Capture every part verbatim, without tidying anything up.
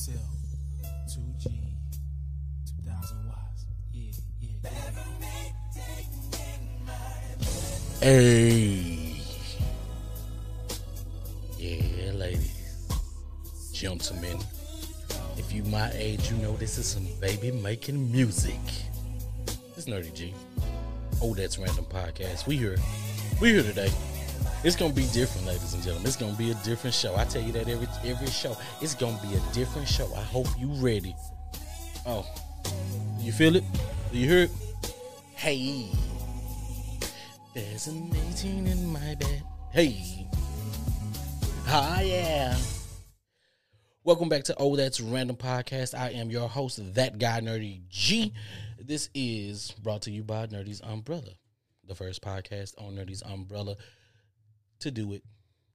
sell two G, two thousand watts. Yeah, yeah, yeah. Hey. Yeah, ladies, gentlemen, if you my age, you know this is some baby making music. It's Nerdy G. Oh, that's Random Podcast. We here. We here today. It's going to be different, ladies and gentlemen. It's going to be a different show. I tell you that every every show. It's going to be a different show. I hope you ready. Oh, you feel it? Do you hear it? Hey. There's an eighteen in my bed. Hey. Ah, yeah. Welcome back to Oh, That's Random Podcast. I am your host, That Guy Nerdy G. This is brought to you by Nerdy's Umbrella, the first podcast on Nerdy's Umbrella to do it.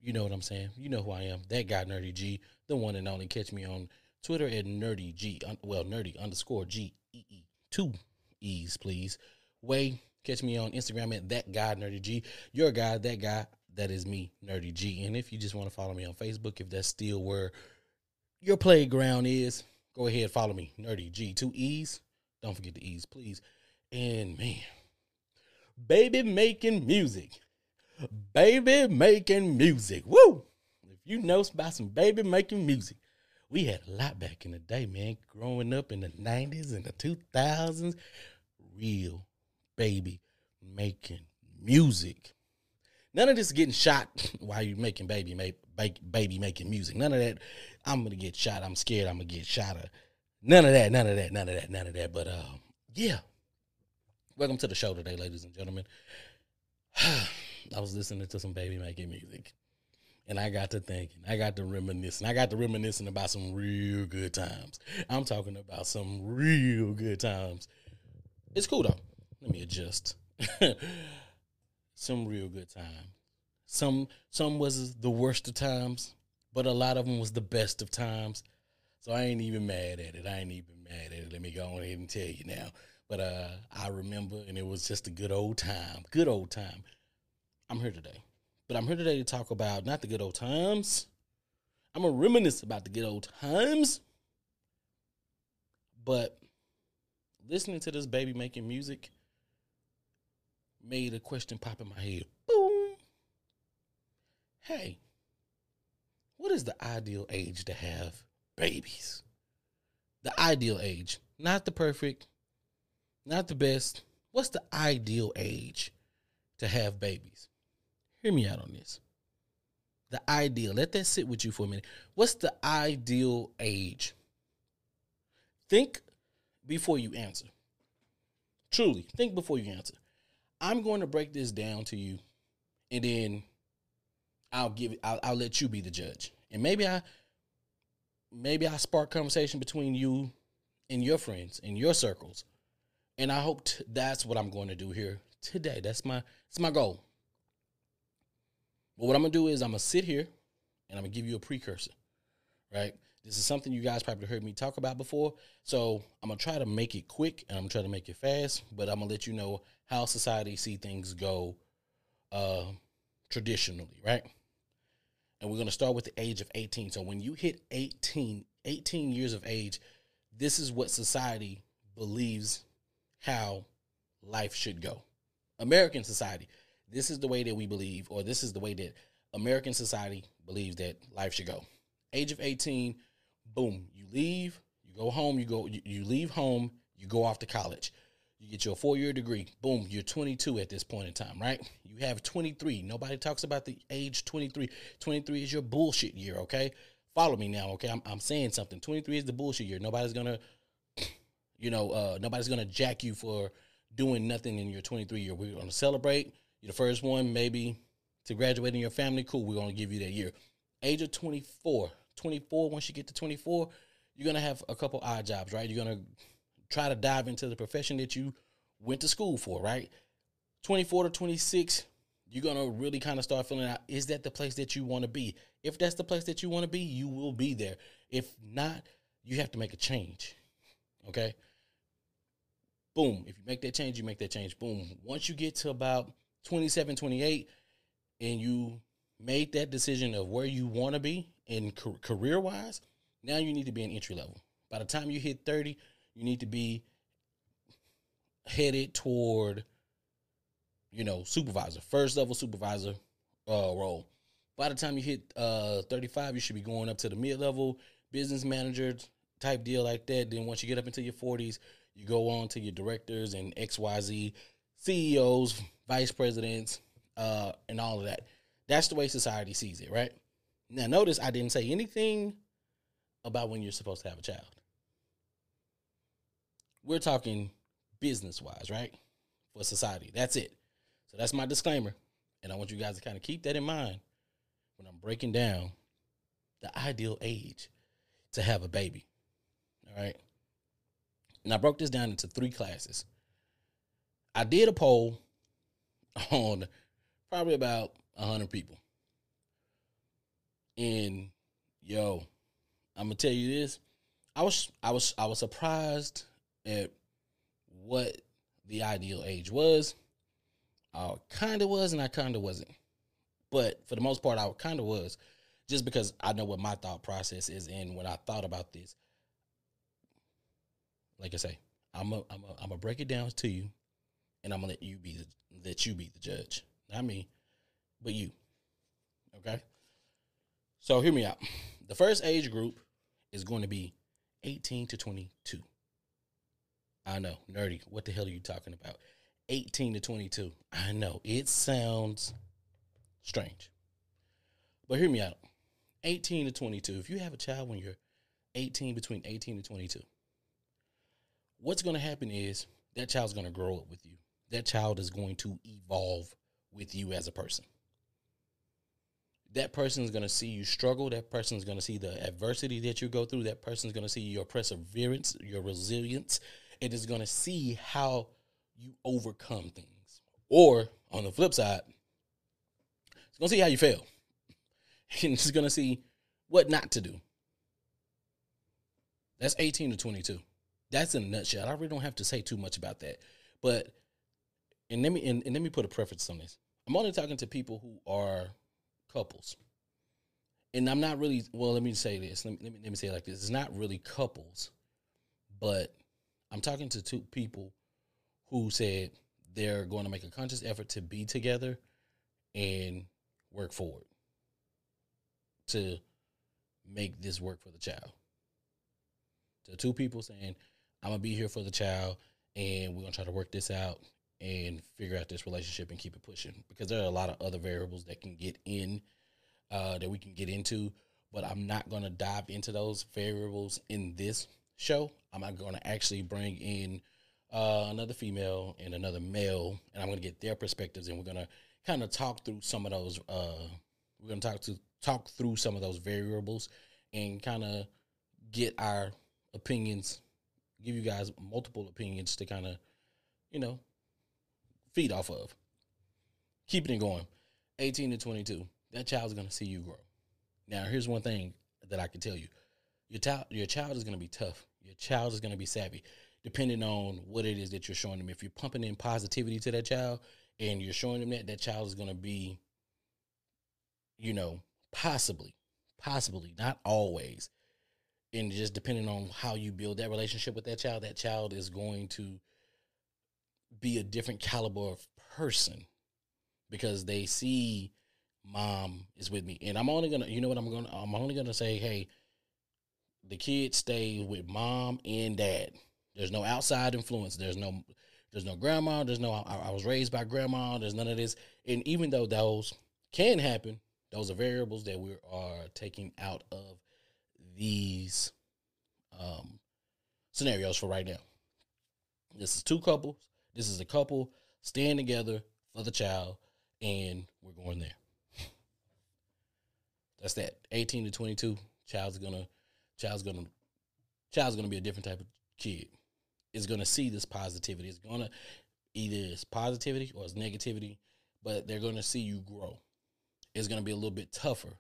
You know what I'm saying? You know who I am. That Guy Nerdy G, the one and only. Catch me on Twitter at Nerdy G. Well, Nerdy underscore G E E. Two E's, please. Way, catch me on Instagram at That Guy Nerdy G. Your guy, that guy, that is me, Nerdy G. And if you just want to follow me on Facebook, if that's still where your playground is, go ahead, follow me, Nerdy G. Two E's. Don't forget the E's, please. And man, baby making music. Baby making music. Woo! If you know about some baby making music, we had a lot back in the day, man. Growing up in the nineties and the two thousands. Real baby making music. None of this getting shot while you're making baby, make, baby making music. None of that. I'm going to get shot. I'm scared I'm going to get shot. None of that. None of that. None of that. None of that. But um, yeah. Welcome to the show today, ladies and gentlemen. I was listening to some baby making music, and I got to thinking, I got to reminiscing, I got to reminiscing about some real good times. I'm talking about some real good times. It's cool though. Let me adjust. Some real good time. Some some was the worst of times, but a lot of them was the best of times. So I ain't even mad at it. I ain't even mad at it. Let me go on ahead and tell you now. But uh, I remember, and it was just a good old time. Good old time. I'm here today, but I'm here today to talk about not the good old times. I'm going to reminisce about the good old times, but listening to this baby making music made a question pop in my head. Boom. Hey, what is the ideal age to have babies? The ideal age, not the perfect, not the best. What's the ideal age to have babies? Hear me out on this. The ideal. Let that sit with you for a minute. What's the ideal age? Think before you answer. Truly, think before you answer. I'm going to break this down to you, and then I'll give it. I'll, I'll let you be the judge, and maybe I, maybe I spark conversation between you and your friends and your circles, and I hope t- that's what I'm going to do here today. That's my that's my goal. But what I'm going to do is I'm going to sit here and I'm going to give you a precursor, right? This is something you guys probably heard me talk about before. So I'm going to try to make it quick and I'm going to try to make it fast, but I'm going to let you know how society see things go uh, traditionally, right? And we're going to start with the age of eighteen. So when you hit eighteen, eighteen years of age, this is what society believes how life should go. American society. This is the way that we believe, or this is the way that American society believes that life should go. Age of eighteen, boom, you leave, you go home, you go, you, you leave home, you go off to college, you get your four-year degree, boom, you're twenty-two at this point in time, right? You have twenty-three. Nobody talks about the age twenty-three. twenty-three is your bullshit year, okay? Follow me now, okay? I'm, I'm saying something. twenty-three is the bullshit year. Nobody's gonna, you know, uh, nobody's gonna jack you for doing nothing in your twenty-three year. We're going to celebrate. You're the first one maybe to graduate in your family. Cool, we're going to give you that year. Age of twenty-four, twenty-four, once you get to twenty-four, you're going to have a couple odd jobs, right? You're going to try to dive into the profession that you went to school for, right? twenty-four to twenty-six, you're going to really kind of start feeling out, is that the place that you want to be? If that's the place that you want to be, you will be there. If not, you have to make a change, okay? Boom. If you make that change, you make that change. Boom. Once you get to about twenty-seven, twenty-eight, and you made that decision of where you want to be in career-wise, Now you need to be an entry level. By the time you hit thirty, you need to be headed toward, you know, supervisor, first level supervisor uh, role. By the time you hit uh, thirty-five, you should be going up to the mid-level business manager type deal like that. Then once you get up into your forties, you go on to your directors and X Y Z, C E Os, vice presidents, uh, and all of that. That's the way society sees it, right? Now, notice I didn't say anything about when you're supposed to have a child. We're talking business-wise, right? For society. That's it. So that's my disclaimer. And I want you guys to kind of keep that in mind when I'm breaking down the ideal age to have a baby. All right? And I broke this down into three classes. I did a poll on probably about one hundred people. And, yo, I'm going to tell you this. I was I was, I was surprised at what the ideal age was. I kind of was and I kind of wasn't. But for the most part, I kind of was, just because I know what my thought process is and when I thought about this. Like I say, I'm a, I'm a, I'm a break it down to you, and I'm going to let you be the, let you be the judge. Not me, but you. Okay? So hear me out. The first age group is going to be eighteen to twenty-two. I know, nerdy. What the hell are you talking about? eighteen to twenty-two. I know. It sounds strange. But hear me out. eighteen to twenty-two. If you have a child when you're eighteen, between eighteen and twenty-two, what's going to happen is that child's going to grow up with you. That child is going to evolve with you as a person. That person is going to see you struggle. That person is going to see the adversity that you go through. That person is going to see your perseverance, your resilience. It is going to see how you overcome things. Or, on the flip side, it's going to see how you fail. And it's going to see what not to do. That's eighteen to twenty-two. That's in a nutshell. I really don't have to say too much about that. But, and let me, and, and let me put a preference on this. I'm only talking to people who are couples. And I'm not really, well, let me say this. Let me, let me, let me say it like this. It's not really couples, but I'm talking to two people who said they're going to make a conscious effort to be together and work forward to make this work for the child. So two people saying, I'm going to be here for the child, and we're going to try to work this out and figure out this relationship and keep it pushing, because there are a lot of other variables that can get in, uh, that we can get into, but I'm not going to dive into those variables in this show. I'm not going to actually bring in uh, another female and another male, and I'm going to get their perspectives, and we're going to kind of talk through some of those. Uh, we're going to talk to talk through some of those variables and kind of get our opinions, give you guys multiple opinions to kind of, you know, feed off of. Keeping it going. eighteen to twenty-two. That child's going to see you grow. Now, here's one thing that I can tell you. Your child, your child is going to be tough. Your child is going to be savvy, depending on what it is that you're showing them. If you're pumping in positivity to that child and you're showing them that, that child is going to be, you know, possibly, possibly, not always. And just depending on how you build that relationship with that child, that child is going to be a different caliber of person, because they see mom is with me. And I'm only going to, you know what I'm going to, I'm only going to say, hey, the kids stay with mom and dad. There's no outside influence. There's no, there's no grandma. There's no, I, I was raised by grandma. There's none of this. And even though those can happen, those are variables that we are taking out of these um, scenarios for right now. This is two couples. This is a couple staying together for the child, and we're going there. That's that. eighteen to twenty-two. Child's gonna, child's gonna, child's gonna be a different type of kid. It's gonna see this positivity. It's gonna, either it's positivity or it's negativity, but they're gonna see you grow. It's gonna be a little bit tougher.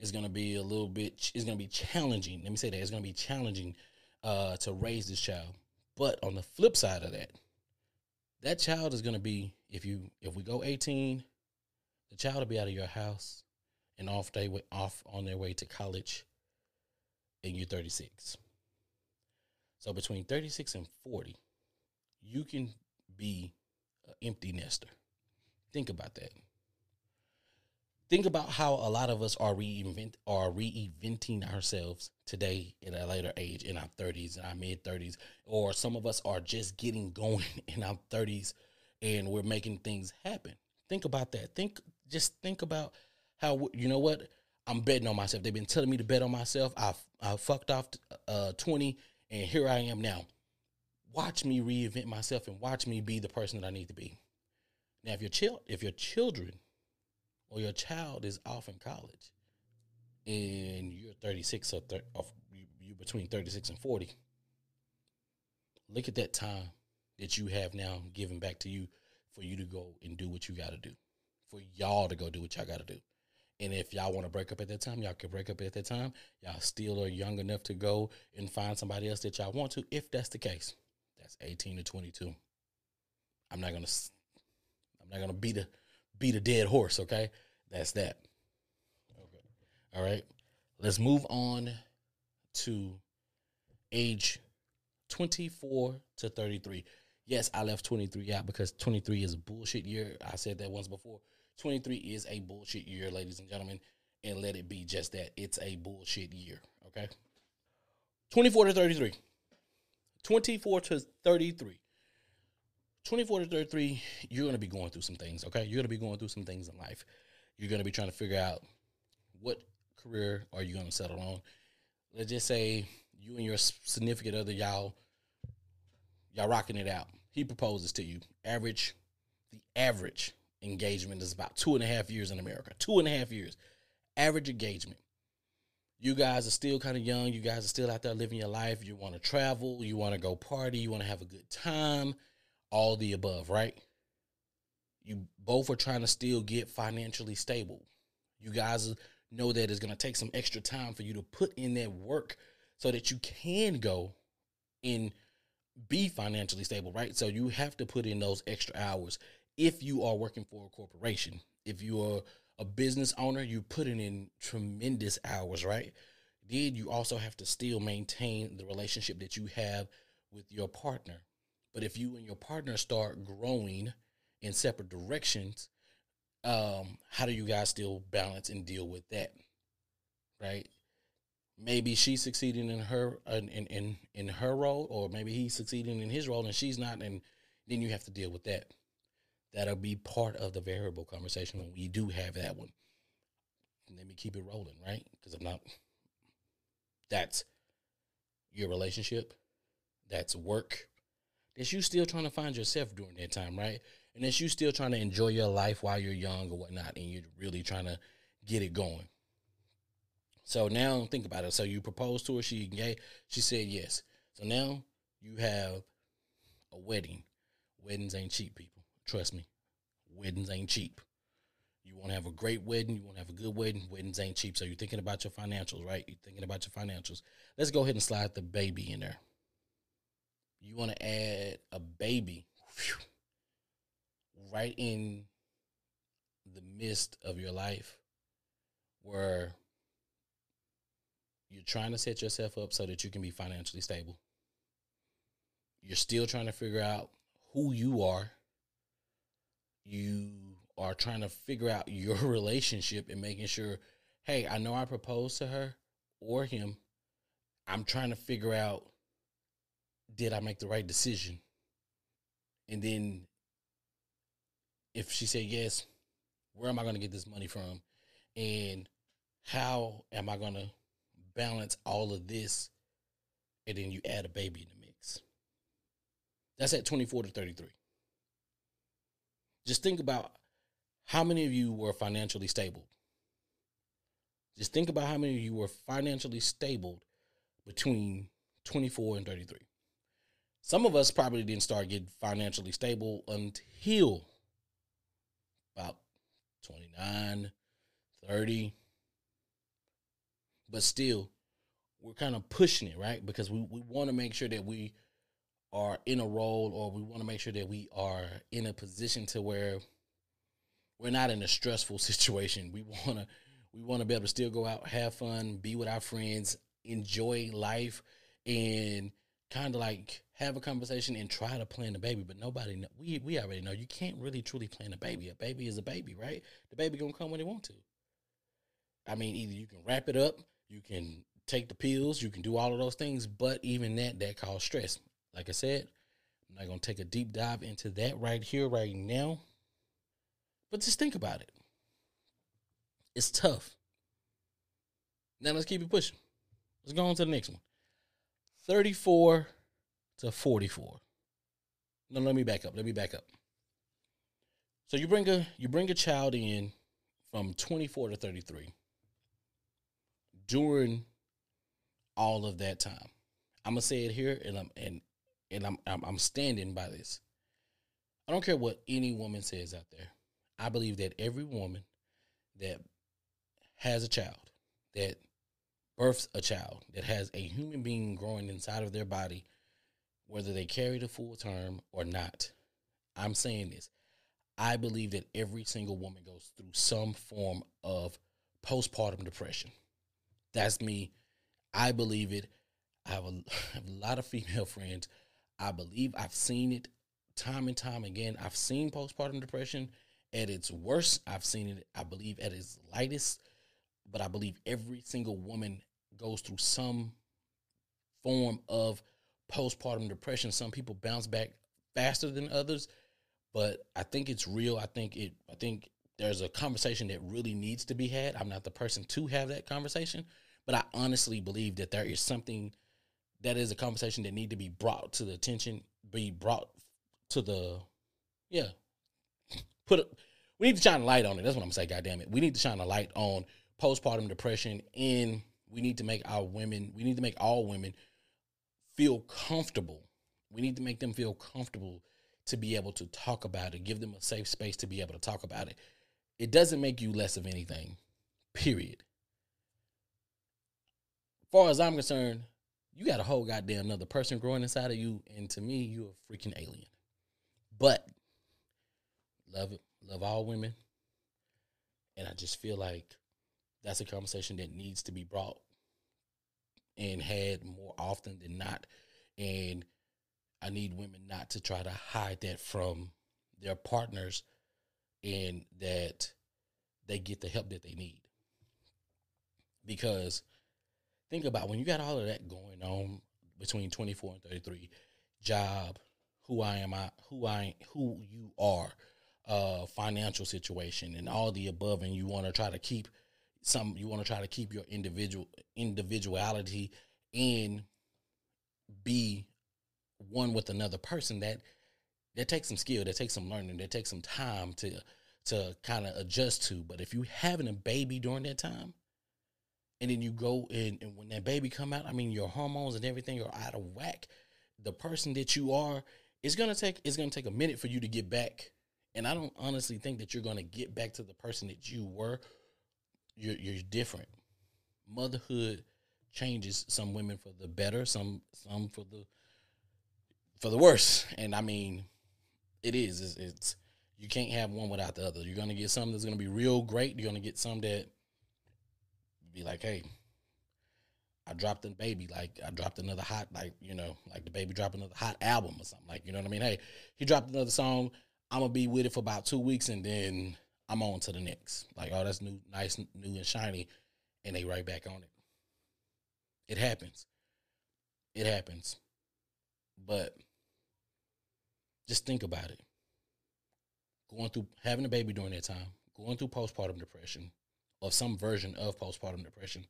It's gonna be a little bit. It's gonna be challenging. Let me say that. It's gonna be challenging uh, to raise this child. But on the flip side of that, that child is gonna be, if you if we go eighteen, the child will be out of your house and off day off on their way to college, and you're thirty-six. So between thirty-six and forty, you can be an empty nester. Think about that. Think about how a lot of us are reinvent are reinventing ourselves today in a later age, in our thirties, in our mid-thirties, or some of us are just getting going in our thirties and we're making things happen. Think about that. Think, just think about how, you know what, I'm betting on myself. They've been telling me to bet on myself. I I fucked off uh, twenty and here I am now. Watch me reinvent myself and watch me be the person that I need to be. Now, if your child, if your children or your child is off in college and you're thirty-six or, thir- or you're between thirty-six and forty, look at that time that you have now given back to you for you to go and do what you got to do, for y'all to go do what y'all got to do. And if y'all want to break up at that time, y'all can break up at that time. Y'all still are young enough to go and find somebody else that y'all want to, if that's the case. That's eighteen to twenty-two. I'm not going to I'm not going to beat a beat a dead horse, okay? That's that. Okay. All right. Let's move on to age twenty-four to thirty-three. Yes, I left twenty-three out because twenty-three is a bullshit year. I said that once before. twenty-three is a bullshit year, ladies and gentlemen, and let it be just that. It's a bullshit year, okay? twenty-four to thirty-three. twenty-four to thirty-three. twenty-four to thirty-three, you're going to be going through some things, okay? You're going to be going through some things in life. You're going to be trying to figure out what career are you going to settle on. Let's just say you and your significant other, y'all, y'all rocking it out. He proposes to you. Average, the average engagement is about two and a half years in America. Two and a half years. Average engagement. You guys are still kind of young. You guys are still out there living your life. You want to travel. You want to go party. You want to have a good time. All the above, right? You both are trying to still get financially stable. You guys know that it's going to take some extra time for you to put in that work so that you can go and be financially stable, right? So you have to put in those extra hours. If you are working for a corporation, if you are a business owner, you put in tremendous hours, right? Then you also have to still maintain the relationship that you have with your partner. But if you and your partner start growing in separate directions, um, how do you guys still balance and deal with that, right? Maybe she's succeeding in her in in in her role, or maybe he's succeeding in his role and she's not, and then you have to deal with that. That'll be part of the variable conversation when we do have that one. And let me keep it rolling, right? Because I'm not, that's your relationship. That's work. That's you still trying to find yourself during that time, right? And that's you still trying to enjoy your life while you're young or whatnot, and you're really trying to get it going. So now think about it. So you proposed to her, she engaged, she said yes. So now you have a wedding. Weddings ain't cheap, people. Trust me, weddings ain't cheap. You want to have a great wedding. You want to have a good wedding. Weddings ain't cheap. So you're thinking about your financials, right? You're thinking about your financials. Let's go ahead and slide the baby in there. You want to add a baby, whew, right in the midst of your life where you're trying to set yourself up so that you can be financially stable. You're still trying to figure out who you are. You are trying to figure out your relationship and making sure, hey, I know I proposed to her or him. I'm trying to figure out, did I make the right decision? And then if she said yes, where am I going to get this money from? And how am I going to balance all of this? And then you add a baby in the mix. That's at twenty-four to thirty-three. Just think about how many of you were financially stable. Just think about how many of you were financially stable between twenty-four and thirty-three. Some of us probably didn't start getting financially stable until about twenty-nine, thirty. But still, we're kind of pushing it, right? Because we, we want to make sure that we are in a role, or we want to make sure that we are in a position to where we're not in a stressful situation. We want to we want to be able to still go out, have fun, be with our friends, enjoy life and kind of like have a conversation and try to plan a baby. But nobody know, we we already know you can't really truly plan a baby. A baby is a baby, right? The baby gonna come when it want to. I mean, either you can wrap it up, you can take the pills, you can do all of those things, but even that that causes stress. Like I said, I'm not gonna take a deep dive into that right here, right now. But just think about it. It's tough. Now let's keep it pushing. Let's go on to the next one. thirty-four to forty-four. No, let me back up. Let me back up. So you bring a you bring a child in from twenty-four to thirty-three. During all of that time, I'm gonna say it here, and I'm and and I'm I'm, I'm standing by this. I don't care what any woman says out there. I believe that every woman that has a child, that births a child, that has a human being growing inside of their body, whether they carry the full term or not, I'm saying this. I believe that every single woman goes through some form of postpartum depression. That's me. I believe it. I have a, I have a lot of female friends. I believe I've seen it time and time again. I've seen postpartum depression at its worst. I've seen it, I believe, at its lightest. But I believe every single woman goes through some form of postpartum depression. Some people bounce back faster than others, but I think it's real. I think it, I think there's a conversation that really needs to be had. I'm not the person to have that conversation, but I honestly believe that there is something that is a conversation that need to be brought to the attention, be brought to the, yeah, put a, we need to shine a light on it. That's what I'm saying. God damn it. We need to shine a light on postpartum depression, and we need to make our women, we need to make all women feel comfortable. We need to make them feel comfortable to be able to talk about it, give them a safe space to be able to talk about it. It doesn't make you less of anything, period. As far as I'm concerned, you got a whole goddamn another person growing inside of you, and to me, you're a freaking alien. But love it, love all women, and I just feel like that's a conversation that needs to be brought and had more often than not. And I need women not to try to hide that from their partners, and that they get the help that they need. Because think about when you got all of that going on between twenty-four and thirty-three, job, who I am, I, who I, who you are, uh, financial situation, and all the above, and you want to try to keep Some you want to try to keep your individual individuality and be one with another person. That that takes some skill, that takes some learning, that takes some time to to kind of adjust to. But if you having a baby during that time, and then you go in, and when that baby come out, I mean your hormones and everything are out of whack. The person that you are, it's gonna take it's gonna take a minute for you to get back. And I don't honestly think that you're gonna get back to the person that you were. You're, you're different. Motherhood changes some women for the better, some some for the for the worse. And I mean, it is. It's, it's you can't have one without the other. You're gonna get some that's gonna be real great. You're gonna get some that be like, hey, I dropped a baby. Like I dropped another hot. Like you know, like the baby dropped another hot album or something. Like you know what I mean? Hey, he dropped another song. I'm gonna be with it for about two weeks and then I'm on to the next. Like, oh, that's new, nice, new and shiny, and they right back on it. It happens. It happens. But just think about it. Going through, having a baby during that time, going through postpartum depression, or some version of postpartum depression,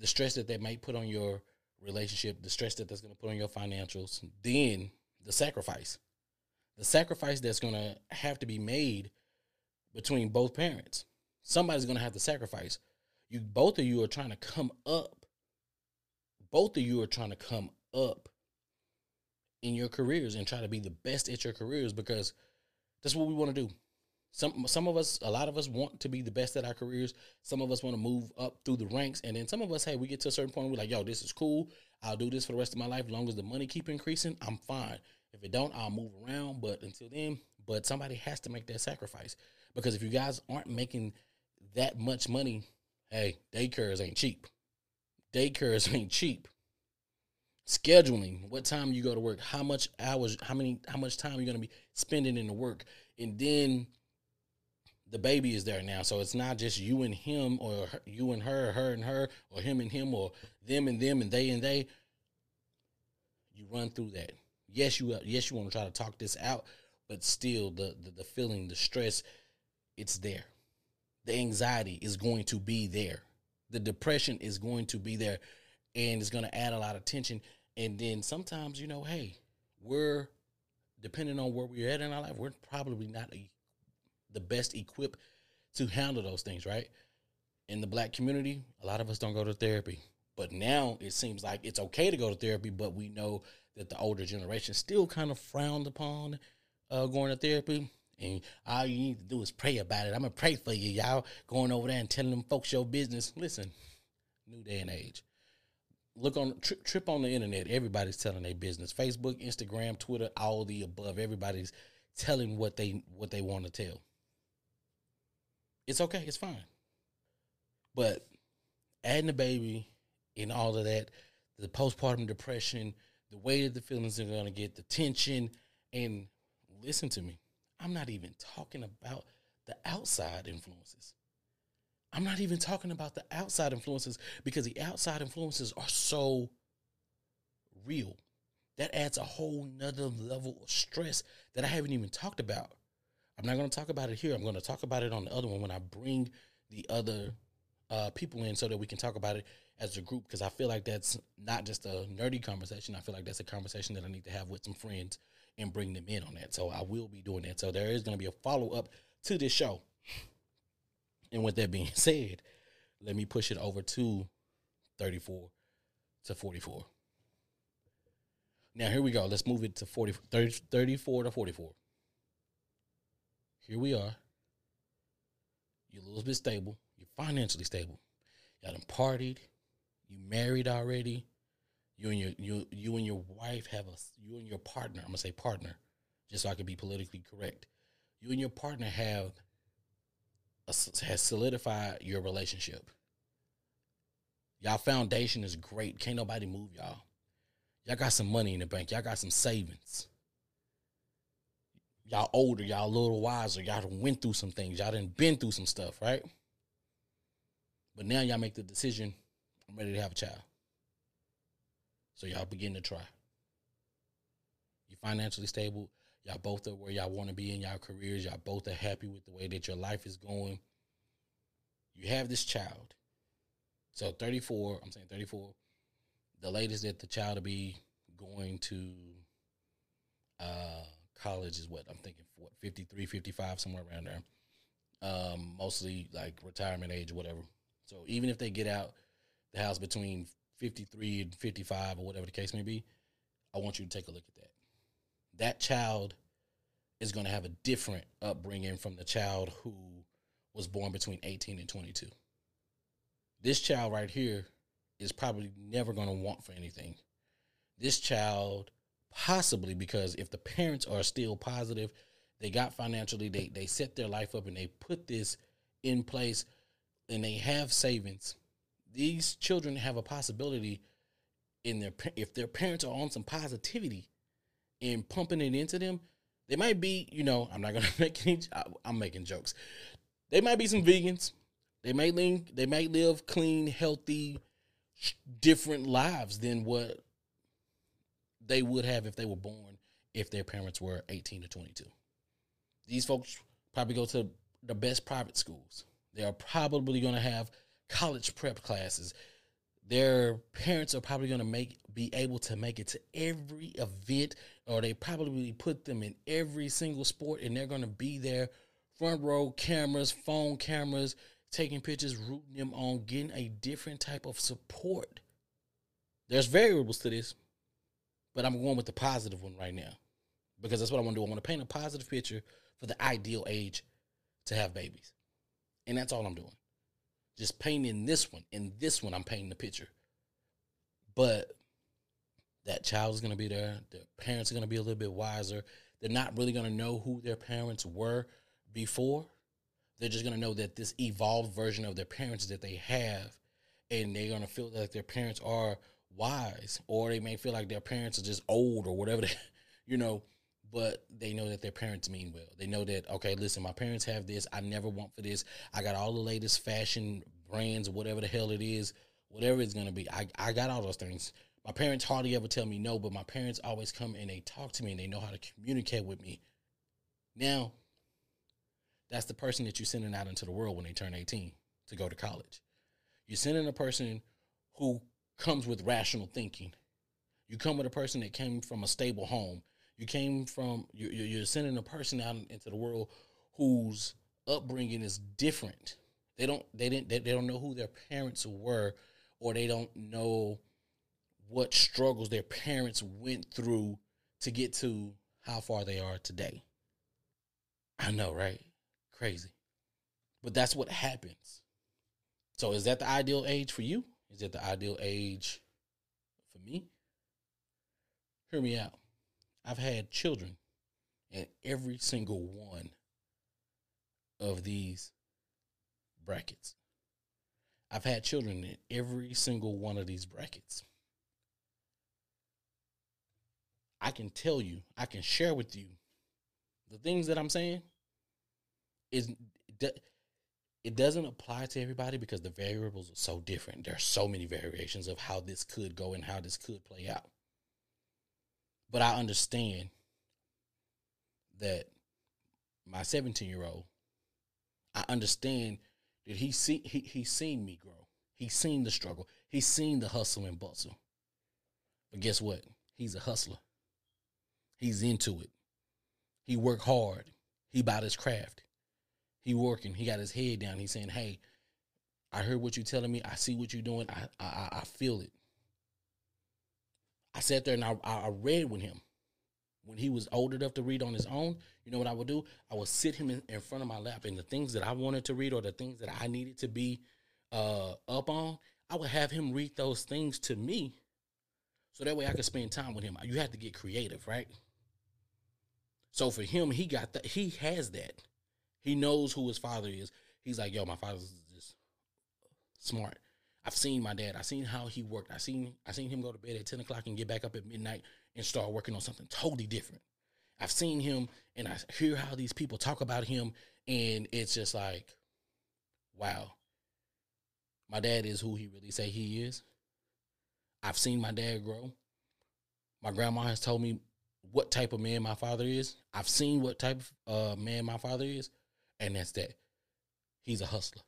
the stress that that might put on your relationship, the stress that that's going to put on your financials, then the sacrifice. The sacrifice that's going to have to be made between both parents. Somebody's going to have to sacrifice. You, both of you are trying to come up. Both of you are trying to come up in your careers and try to be the best at your careers, because that's what we want to do. Some some of us, a lot of us want to be the best at our careers. Some of us want to move up through the ranks. And then some of us, hey, we get to a certain point and we're like, yo, this is cool. I'll do this for the rest of my life. As long as the money keep increasing, I'm fine. If it don't, I'll move around. But until then, but somebody has to make that sacrifice. Because if you guys aren't making that much money, hey, daycares ain't cheap. daycares ain't cheap. Scheduling, what time you go to work, how much hours, how many, how much time you're going to be spending in the work. And then the baby is there now. So it's not just you and him or her, you and her, or her and her, or him and him, or them and them and they and they. You run through that. Yes, you yes, you want to try to talk this out, but still the, the, the feeling, the stress, it's there. The anxiety is going to be there. The depression is going to be there, and it's going to add a lot of tension. And then sometimes, you know, hey, we're, depending on where we're at in our life, we're probably not a, the best equipped to handle those things, right? In the black community, a lot of us don't go to therapy. But now it seems like it's okay to go to therapy, but we know that the older generation still kind of frowned upon uh, going to therapy. And all you need to do is pray about it. I'm going to pray for you, y'all, going over there and telling them folks your business. Listen, new day and age. Look on, tri- trip on the internet. Everybody's telling their business. Facebook, Instagram, Twitter, all the above. Everybody's telling what they what they want to tell. It's okay. It's fine. But adding the baby and all of that, the postpartum depression, the way that the feelings are going to get, the tension, and listen to me. I'm not even talking about the outside influences. I'm not even talking about the outside influences because the outside influences are so real. That adds a whole nother level of stress that I haven't even talked about. I'm not going to talk about it here. I'm going to talk about it on the other one when I bring the other uh, people in so that we can talk about it as a group, because I feel like that's not just a nerdy conversation. I feel like that's a conversation that I need to have with some friends and bring them in on that. So I will be doing that. So there is going to be a follow-up to this show. And with that being said, let me push it over to thirty-four to forty-four. Now, here we go. Let's move it to forty, thirty, thirty-four to forty-four. Here we are. You're a little bit stable. You're financially stable. Y'all done partied. You married already. You and your you you and your wife have a, you and your partner, I'm going to say partner, just so I can be politically correct. You and your partner have has solidified your relationship. Y'all foundation is great. Can't nobody move y'all. Y'all got some money in the bank. Y'all got some savings. Y'all older. Y'all a little wiser. Y'all done went through some things. Y'all done been through some stuff, right? But now y'all make the decision, I'm ready to have a child. So y'all begin to try. You're financially stable. Y'all both are where y'all want to be in y'all careers. Y'all both are happy with the way that your life is going. You have this child. So thirty-four, I'm saying thirty-four, the latest that the child will be going to uh, college is what? I'm thinking what, fifty-three, fifty-five, somewhere around there. Um, mostly like retirement age, whatever. So even if they get out the house between fifty-three and fifty-five or whatever the case may be, I want you to take a look at that. That child is going to have a different upbringing from the child who was born between eighteen and twenty-two. This child right here is probably never going to want for anything. This child, possibly because if the parents are still positive, they got financially, they, they set their life up and they put this in place and they have savings, these children have a possibility in their, if their parents are on some positivity and pumping it into them, they might be, you know, I'm not going to make any, I'm making jokes. They might be some vegans. They may lean, they might live clean, healthy, different lives than what they would have if they were born, if their parents were eighteen to twenty-two. These folks probably go to the best private schools. They are probably going to have college prep classes. Their parents are probably going to make be able to make it to every event, or they probably put them in every single sport, and they're going to be there, front row cameras, phone cameras, taking pictures, rooting them on, getting a different type of support. There's variables to this, but I'm going with the positive one right now because that's what I want to do. I want to paint a positive picture for the ideal age to have babies, and that's all I'm doing. Just painting this one. In this one, I'm painting the picture. But that child is going to be there. Their parents are going to be a little bit wiser. They're not really going to know who their parents were before. They're just going to know that this evolved version of their parents that they have and they're going to feel like their parents are wise, or they may feel like their parents are just old or whatever, they, you know, but they know that their parents mean well. They know that, okay, listen, my parents have this. I never want for this. I got all the latest fashion brands, whatever the hell it is, whatever it's going to be. I, I got all those things. My parents hardly ever tell me no, but my parents always come and they talk to me and they know how to communicate with me. Now, that's the person that you're sending out into the world when they turn eighteen to go to college. You're sending a person who comes with rational thinking. You come with a person that came from a stable home. You came from, you're, you're sending a person out into the world whose upbringing is different. They don't, they didn't, they, they don't know who their parents were, or they don't know what struggles their parents went through to get to how far they are today. I know, right? Crazy. But that's what happens. So is that the ideal age for you? Is that the ideal age for me? Hear me out. I've had children, and every single one of these brackets. I've had children in every single one of these brackets. I can tell you, I can share with you the things that I'm saying is it doesn't apply to everybody because the variables are so different. There are so many variations of how this could go and how this could play out. But I understand that my seventeen-year-old, I understand that he see, he he's seen me grow. He's seen the struggle. He's seen the hustle and bustle. But guess what? He's a hustler. He's into it. He work hard. He bought his craft. He working. He got his head down. He's saying, hey, I heard what you're telling me. I see what you're doing. I I, I feel it. I sat there and I, I read with him. When he was old enough to read on his own, you know what I would do? I would sit him in, in front of my lap, and the things that I wanted to read or the things that I needed to be uh, up on, I would have him read those things to me so that way I could spend time with him. You have to get creative, right? So for him, he got that. He has that. He knows who his father is. He's like, yo, my father's just smart. I've seen my dad. I've seen how he worked. I've seen, I seen him go to bed at ten o'clock and get back up at midnight and start working on something totally different. I've seen him, and I hear how these people talk about him, and it's just like, wow, my dad is who he really say he is. I've seen my dad grow. My grandma has told me what type of man my father is. I've seen what type of uh, man my father is, and that's that. He's a hustler.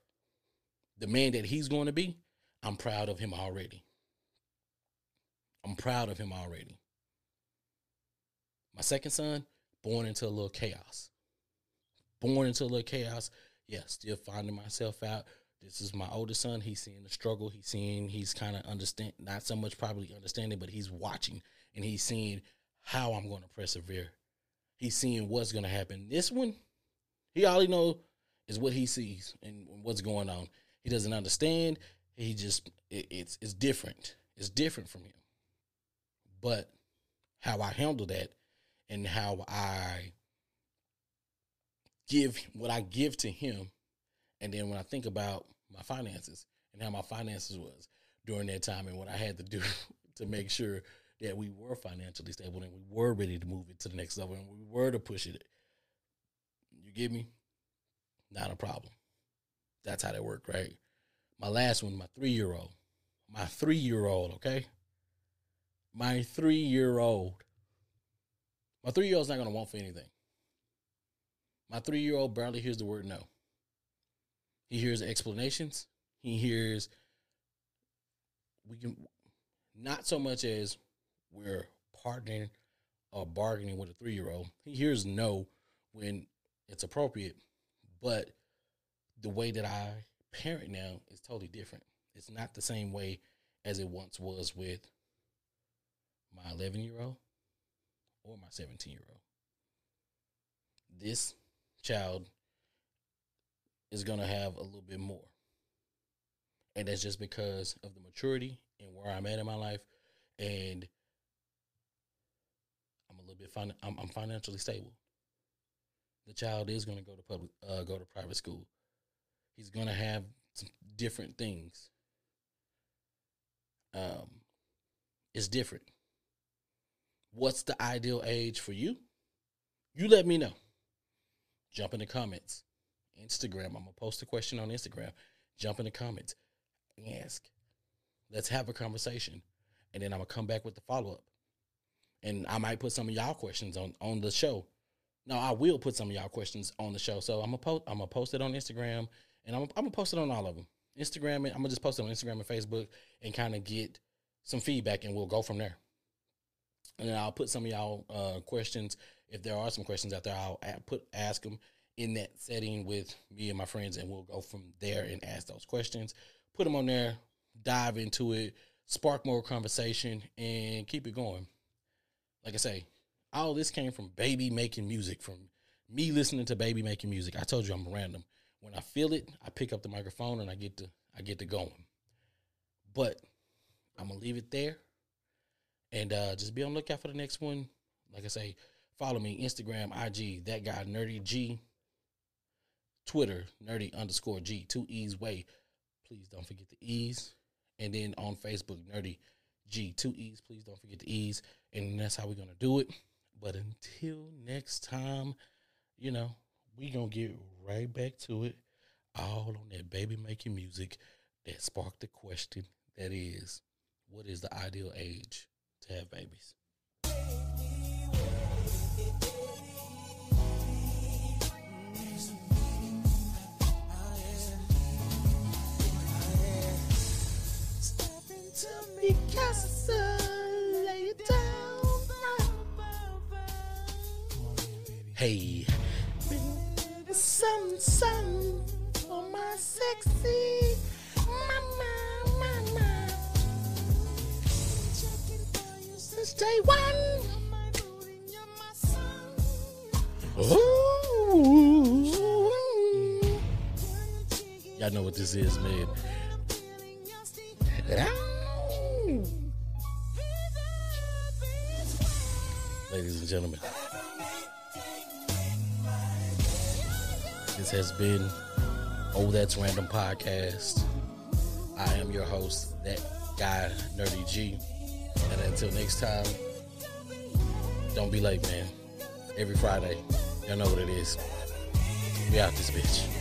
The man that he's going to be, I'm proud of him already. I'm proud of him already. My second son, born into a little chaos. Born into a little chaos. Yeah, still finding myself out. This is my oldest son. He's seeing the struggle. He's seeing, he's kind of understand, not so much probably understanding, but he's watching. And he's seeing how I'm going to persevere. He's seeing what's going to happen. This one, he all he knows is what he sees and what's going on. He doesn't understand. He just, it, it's, it's different. It's different from him. But how I handle that and how I give what I give to him, and then when I think about my finances and how my finances was during that time and what I had to do to make sure that we were financially stable and we were ready to move it to the next level and we were to push it. You get me? Not a problem. That's how that worked, right? My last one, my three-year-old. My three-year-old, okay? My three-year-old. My three-year-old's not going to want for anything. My three-year-old barely hears the word no. He hears explanations. He hears, we can, not so much as we're partnering or bargaining with a three-year-old. He hears no when it's appropriate. But the way that I parent now is totally different. It's not the same way as it once was with my eleven-year-old or my seventeen-year-old. This child is going to have a little bit more. And that's just because of the maturity and where I'm at in my life. And I'm a little bit, fin- I'm, I'm financially stable. The child is going to go to public, uh, go to private school. He's going to have some different things. um, is different. What's the ideal age for you? You let me know. Jump in the comments. Instagram. I'm going to post a question on Instagram. Jump in the comments. Ask. Let's have a conversation. And then I'm going to come back with the follow-up. And I might put some of y'all questions on, on the show. No, I will put some of y'all questions on the show. So I'm going to post, I'm going to post it on Instagram. And I'm, I'm going to post it on all of them. Instagram. I'm going to just post it on Instagram and Facebook and kind of get some feedback. And we'll go from there. And then I'll put some of y'all uh, questions. If there are some questions out there, I'll put ask them in that setting with me and my friends. And we'll go from there and ask those questions. Put them on there. Dive into it. Spark more conversation and keep it going. Like I say, all this came from Baby making music, from me listening to Baby making music. I told you I'm random. When I feel it, I pick up the microphone and I get to I get to going. But I'm gonna leave it there, and uh, just be on the lookout for the next one. Like I say, follow me Instagram, I G, That Guy Nerdy G, Twitter Nerdy underscore G, two E's way. Please don't forget the E's. And then on Facebook, Nerdy G, two E's. Please don't forget the E's. And that's how we're going to do it. But until next time, you know, we're going to get right back to it. All on that baby making music that sparked the question that is, what is the ideal age to have babies? Hey, some sun for my sexy mama, mama. Checking for you since day one. You're my dude and you're my son. Ooh, y'all know what this is, man. Ladies and gentlemen, this has been Oh, That's Random Podcast. I am your host, That Guy Nerdy G. And until next time, don't be late, man. Every Friday, y'all know what it is. We out this bitch.